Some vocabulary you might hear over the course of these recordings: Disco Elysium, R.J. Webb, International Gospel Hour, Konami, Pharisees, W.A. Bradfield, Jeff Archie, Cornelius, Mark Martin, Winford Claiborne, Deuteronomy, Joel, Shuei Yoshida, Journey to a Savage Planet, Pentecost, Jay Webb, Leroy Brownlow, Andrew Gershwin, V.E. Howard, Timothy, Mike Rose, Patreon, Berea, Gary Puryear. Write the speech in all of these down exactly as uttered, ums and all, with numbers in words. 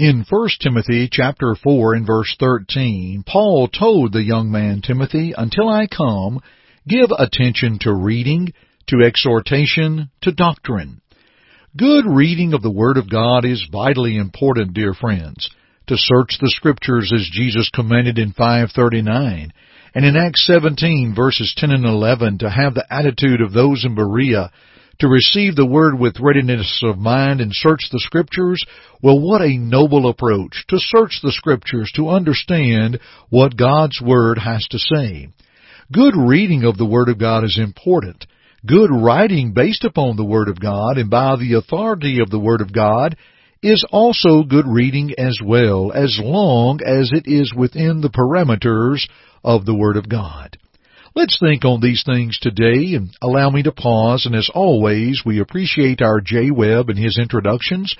In First Timothy chapter four and verse thirteen, Paul told the young man Timothy, "Until I come, give attention to reading, to exhortation, to doctrine." Good reading of the Word of God is vitally important, dear friends. To search the Scriptures as Jesus commanded in five thirty-nine, and in Acts seventeen verses ten and eleven, to have the attitude of those in Berea, to receive the Word with readiness of mind and search the Scriptures. Well, what a noble approach, to search the Scriptures, to understand what God's Word has to say. Good reading of the Word of God is important. Good writing based upon the Word of God and by the authority of the Word of God is also good reading as well, as long as it is within the parameters of the Word of God. Let's think on these things today, and allow me to pause, and as always, we appreciate our Jay Webb and his introductions.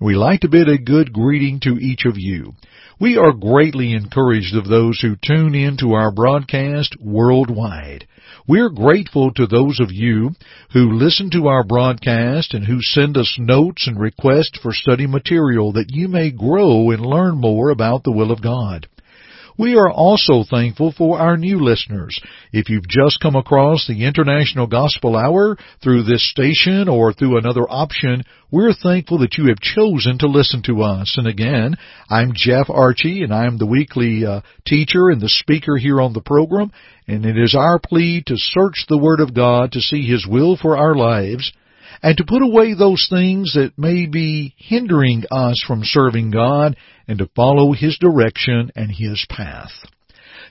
We like to bid a good greeting to each of you. We are greatly encouraged of those who tune in to our broadcast worldwide. We're grateful to those of you who listen to our broadcast and who send us notes and requests for study material that you may grow and learn more about the will of God. We are also thankful for our new listeners. If you've just come across the International Gospel Hour through this station or through another option, we're thankful that you have chosen to listen to us. And again, I'm Jeff Archie, and I'm the weekly uh, teacher and the speaker here on the program, and it is our plea to search the Word of God to see His will for our lives, and to put away those things that may be hindering us from serving God, and to follow His direction and His path.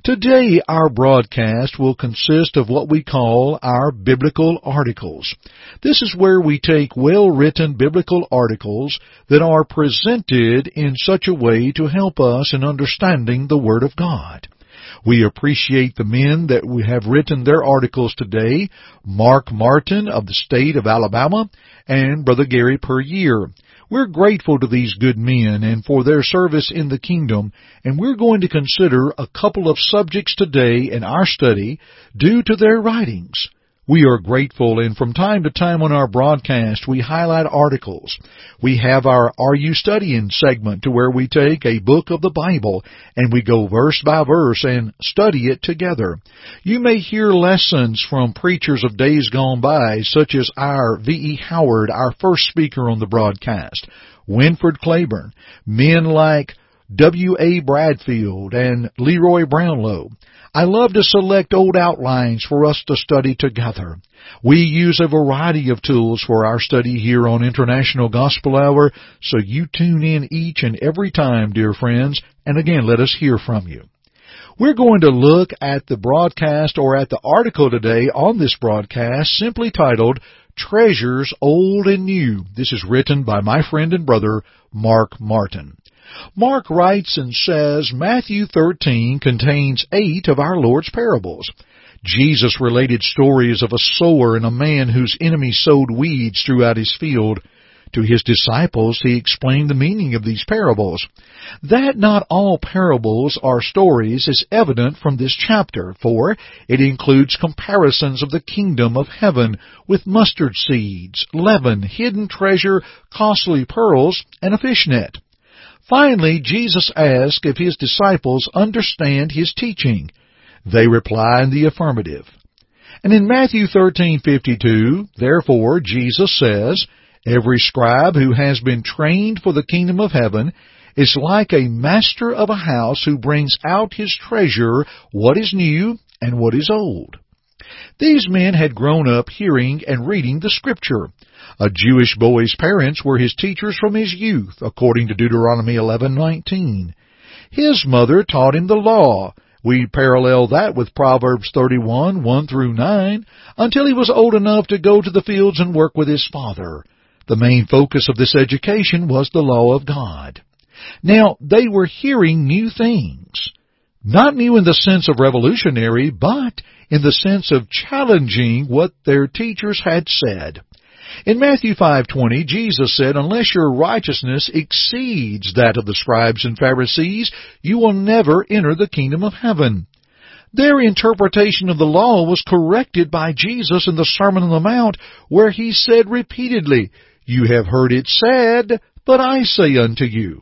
Today, our broadcast will consist of what we call our biblical articles. This is where we take well-written biblical articles that are presented in such a way to help us in understanding the Word of God. We appreciate the men that have written their articles today, Mark Martin of the state of Alabama, and Brother Gary Puryear. We're grateful to these good men and for their service in the kingdom, and we're going to consider a couple of subjects today in our study due to their writings. We are grateful, and from time to time on our broadcast, we highlight articles. We have our Are You Studying segment, to where we take a book of the Bible, and we go verse by verse and study it together. You may hear lessons from preachers of days gone by, such as our V E Howard, our first speaker on the broadcast, Winford Claiborne, men like W A Bradfield and Leroy Brownlow. I love to select old outlines for us to study together. We use a variety of tools for our study here on International Gospel Hour, so you tune in each and every time, dear friends, and again, let us hear from you. We're going to look at the broadcast or at the article today on this broadcast simply titled, Treasures Old and New. This is written by my friend and brother, Mark Martin. Mark writes and says, Matthew thirteen contains eight of our Lord's parables. Jesus related stories of a sower and a man whose enemy sowed weeds throughout his field. To his disciples, he explained the meaning of these parables. That not all parables are stories is evident from this chapter, for it includes comparisons of the kingdom of heaven with mustard seeds, leaven, hidden treasure, costly pearls, and a fishnet. Finally, Jesus asked if his disciples understand his teaching. They reply in the affirmative. And in Matthew thirteen fifty-two, therefore, Jesus says, Every scribe who has been trained for the kingdom of heaven is like a master of a house who brings out his treasure what is new and what is old. These men had grown up hearing and reading the Scripture. A Jewish boy's parents were his teachers from his youth, according to Deuteronomy eleven nineteen. His mother taught him the law. We parallel that with Proverbs thirty-one, one through nine, until he was old enough to go to the fields and work with his father. The main focus of this education was the law of God. Now, they were hearing new things. Not new in the sense of revolutionary, but in the sense of challenging what their teachers had said. In Matthew five twenty, Jesus said, "Unless your righteousness exceeds that of the scribes and Pharisees, you will never enter the kingdom of heaven." Their interpretation of the law was corrected by Jesus in the Sermon on the Mount, where he said repeatedly, "You have heard it said, but I say unto you."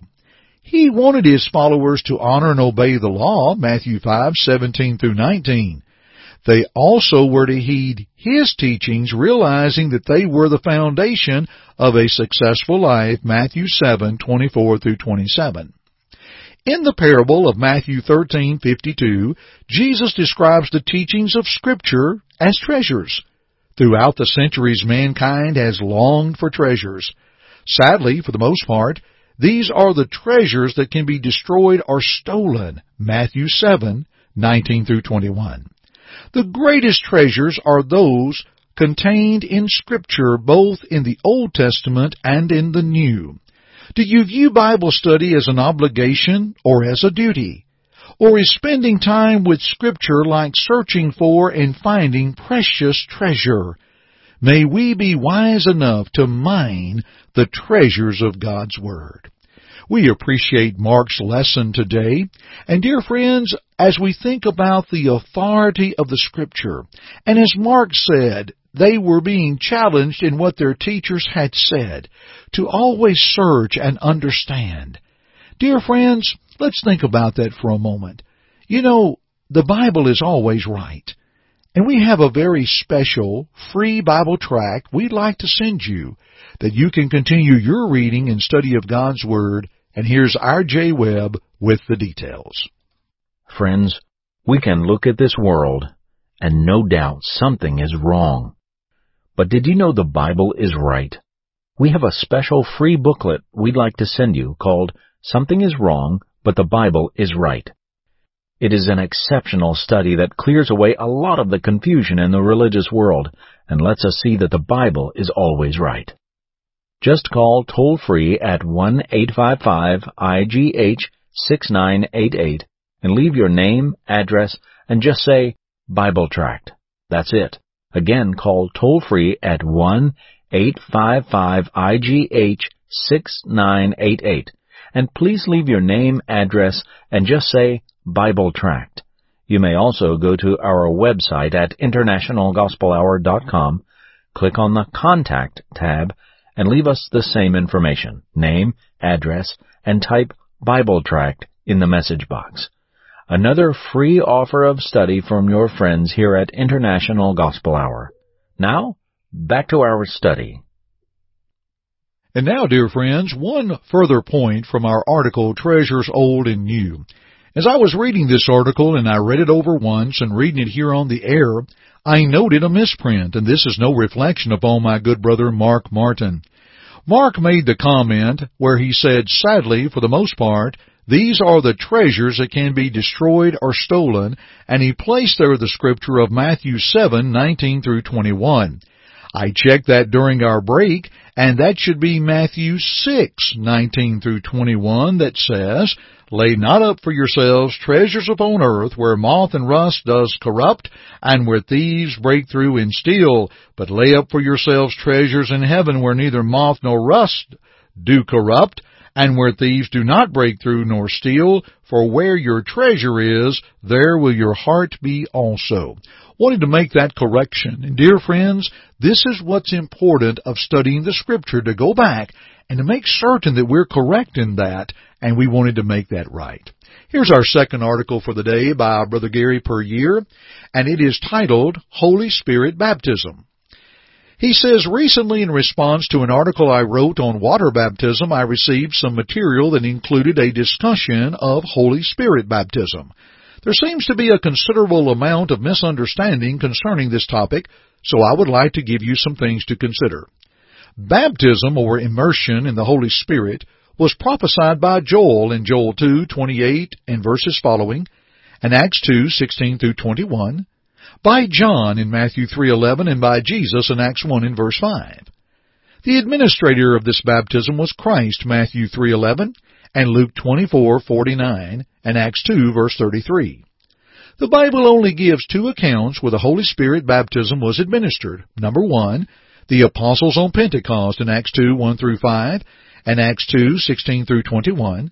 He wanted his followers to honor and obey the law, Matthew five seventeen through nineteen. They also were to heed his teachings, realizing that they were the foundation of a successful life, Matthew seven twenty-four through twenty-seven. In the parable of Matthew thirteen fifty-two, Jesus describes the teachings of Scripture as treasures. Throughout the centuries, mankind has longed for treasures. Sadly, for the most part, these are the treasures that can be destroyed or stolen, Matthew seven nineteen through twenty-one. The greatest treasures are those contained in Scripture, both in the Old Testament and in the New. Do you view Bible study as an obligation or as a duty? Or is spending time with Scripture like searching for and finding precious treasure? May we be wise enough to mine the treasures of God's Word. We appreciate Mark's lesson today. And dear friends, as we think about the authority of the Scripture, and as Mark said, they were being challenged in what their teachers had said, to always search and understand. Dear friends, let's think about that for a moment. You know, the Bible is always right. And we have a very special free Bible tract we'd like to send you that you can continue your reading and study of God's Word. And here's R J. Webb with the details. Friends, we can look at this world, and no doubt something is wrong. But did you know the Bible is right? We have a special free booklet we'd like to send you called Something is Wrong, but the Bible is Right. It is an exceptional study that clears away a lot of the confusion in the religious world and lets us see that the Bible is always right. Just call toll-free at one eight five five I G H six nine eight eight and leave your name, address, and just say, "Bible Tract." That's it. Again, call toll-free at one eight five five I G H six nine eight eight and please leave your name, address, and just say, "Bible Tract." You may also go to our website at international gospel hour dot com, click on the Contact tab, and leave us the same information, name, address, and type "Bible Tract" in the message box. Another free offer of study from your friends here at International Gospel Hour. Now, back to our study. And now, dear friends, one further point from our article, Treasures Old and New. As I was reading this article, and I read it over once, and reading it here on the air, I noted a misprint, and this is no reflection upon my good brother Mark Martin. Mark made the comment where he said, sadly, for the most part, these are the treasures that can be destroyed or stolen, and he placed there the scripture of Matthew seven nineteen through twenty-one. I checked that during our break, and that should be Matthew six nineteen through twenty-one that says, "Lay not up for yourselves treasures upon earth, where moth and rust does corrupt, and where thieves break through and steal, but lay up for yourselves treasures in heaven, where neither moth nor rust do corrupt, and where thieves do not break through nor steal, for where your treasure is, there will your heart be also." Wanted to make that correction. And dear friends, this is what's important of studying the Scripture, to go back and to make certain that we're correct in that, and we wanted to make that right. Here's our second article for the day by our brother Gary Puryear, and it is titled, Holy Spirit Baptism. He says, recently in response to an article I wrote on water baptism, I received some material that included a discussion of Holy Spirit baptism. There seems to be a considerable amount of misunderstanding concerning this topic, so I would like to give you some things to consider. Baptism, or immersion in the Holy Spirit, was prophesied by Joel in Joel two twenty-eight and verses following, and Acts two sixteen through twenty-one, by John in Matthew three eleven, and by Jesus in Acts one in verse five. The administrator of this baptism was Christ, Matthew three eleven, and Luke twenty-four forty-nine, and Acts two, verse thirty-three. The Bible only gives two accounts where the Holy Spirit baptism was administered. Number one, the apostles on Pentecost in Acts two, one through five, and Acts two, sixteen through twenty-one.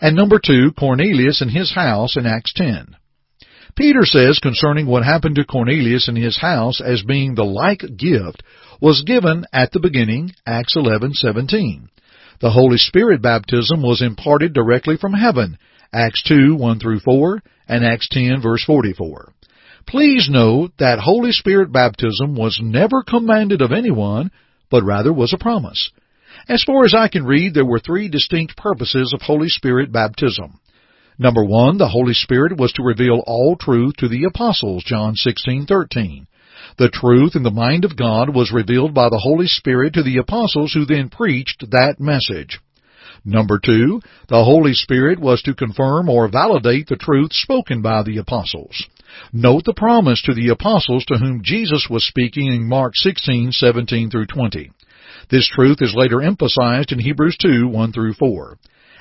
And number two, Cornelius and his house in Acts ten. Peter says concerning what happened to Cornelius and his house as being the like gift was given at the beginning, Acts eleven seventeen. The Holy Spirit baptism was imparted directly from heaven, Acts two, one through four, and Acts ten, verse forty-four. Please note that Holy Spirit baptism was never commanded of anyone, but rather was a promise. As far as I can read, there were three distinct purposes of Holy Spirit baptism. Number one, the Holy Spirit was to reveal all truth to the apostles, John sixteen thirteen. The truth in the mind of God was revealed by the Holy Spirit to the apostles who then preached that message. Number two, the Holy Spirit was to confirm or validate the truth spoken by the apostles. Note the promise to the apostles to whom Jesus was speaking in Mark sixteen, seventeen through twenty. This truth is later emphasized in Hebrews two, one through four.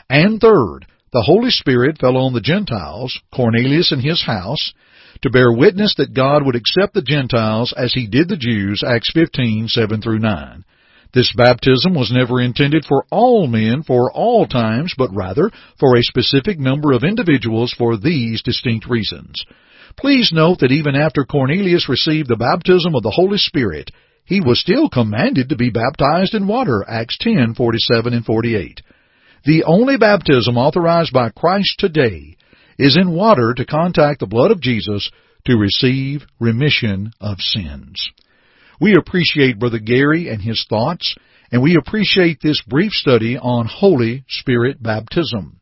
And third, the Holy Spirit fell on the Gentiles, Cornelius and his house, to bear witness that God would accept the Gentiles as he did the Jews, Acts fifteen, seven through nine. This baptism was never intended for all men for all times, but rather for a specific number of individuals for these distinct reasons. Please note that even after Cornelius received the baptism of the Holy Spirit, he was still commanded to be baptized in water, Acts ten, forty-seven and forty-eight. The only baptism authorized by Christ today is in water to contact the blood of Jesus to receive remission of sins. We appreciate Brother Gary and his thoughts, and we appreciate this brief study on Holy Spirit baptism.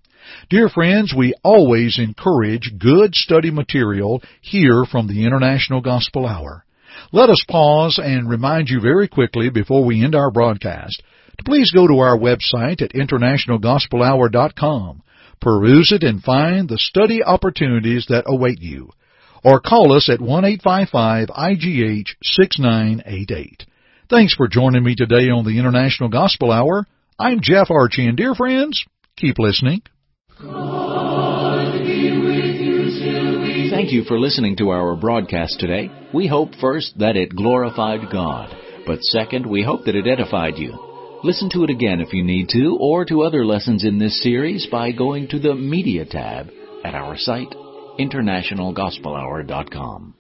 Dear friends, we always encourage good study material here from the International Gospel Hour. Let us pause and remind you very quickly before we end our broadcast to please go to our website at international gospel hour dot com. Peruse it and find the study opportunities that await you. Or call us at one eight five five I G H six nine eight eight. Thanks for joining me today on the International Gospel Hour. I'm Jeff Archie, and dear friends, keep listening. God be with you till we... Thank you for listening to our broadcast today. We hope, first, that it glorified God, but second, we hope that it edified you. Listen to it again if you need to, or to other lessons in this series by going to the Media tab at our site, international gospel hour dot com.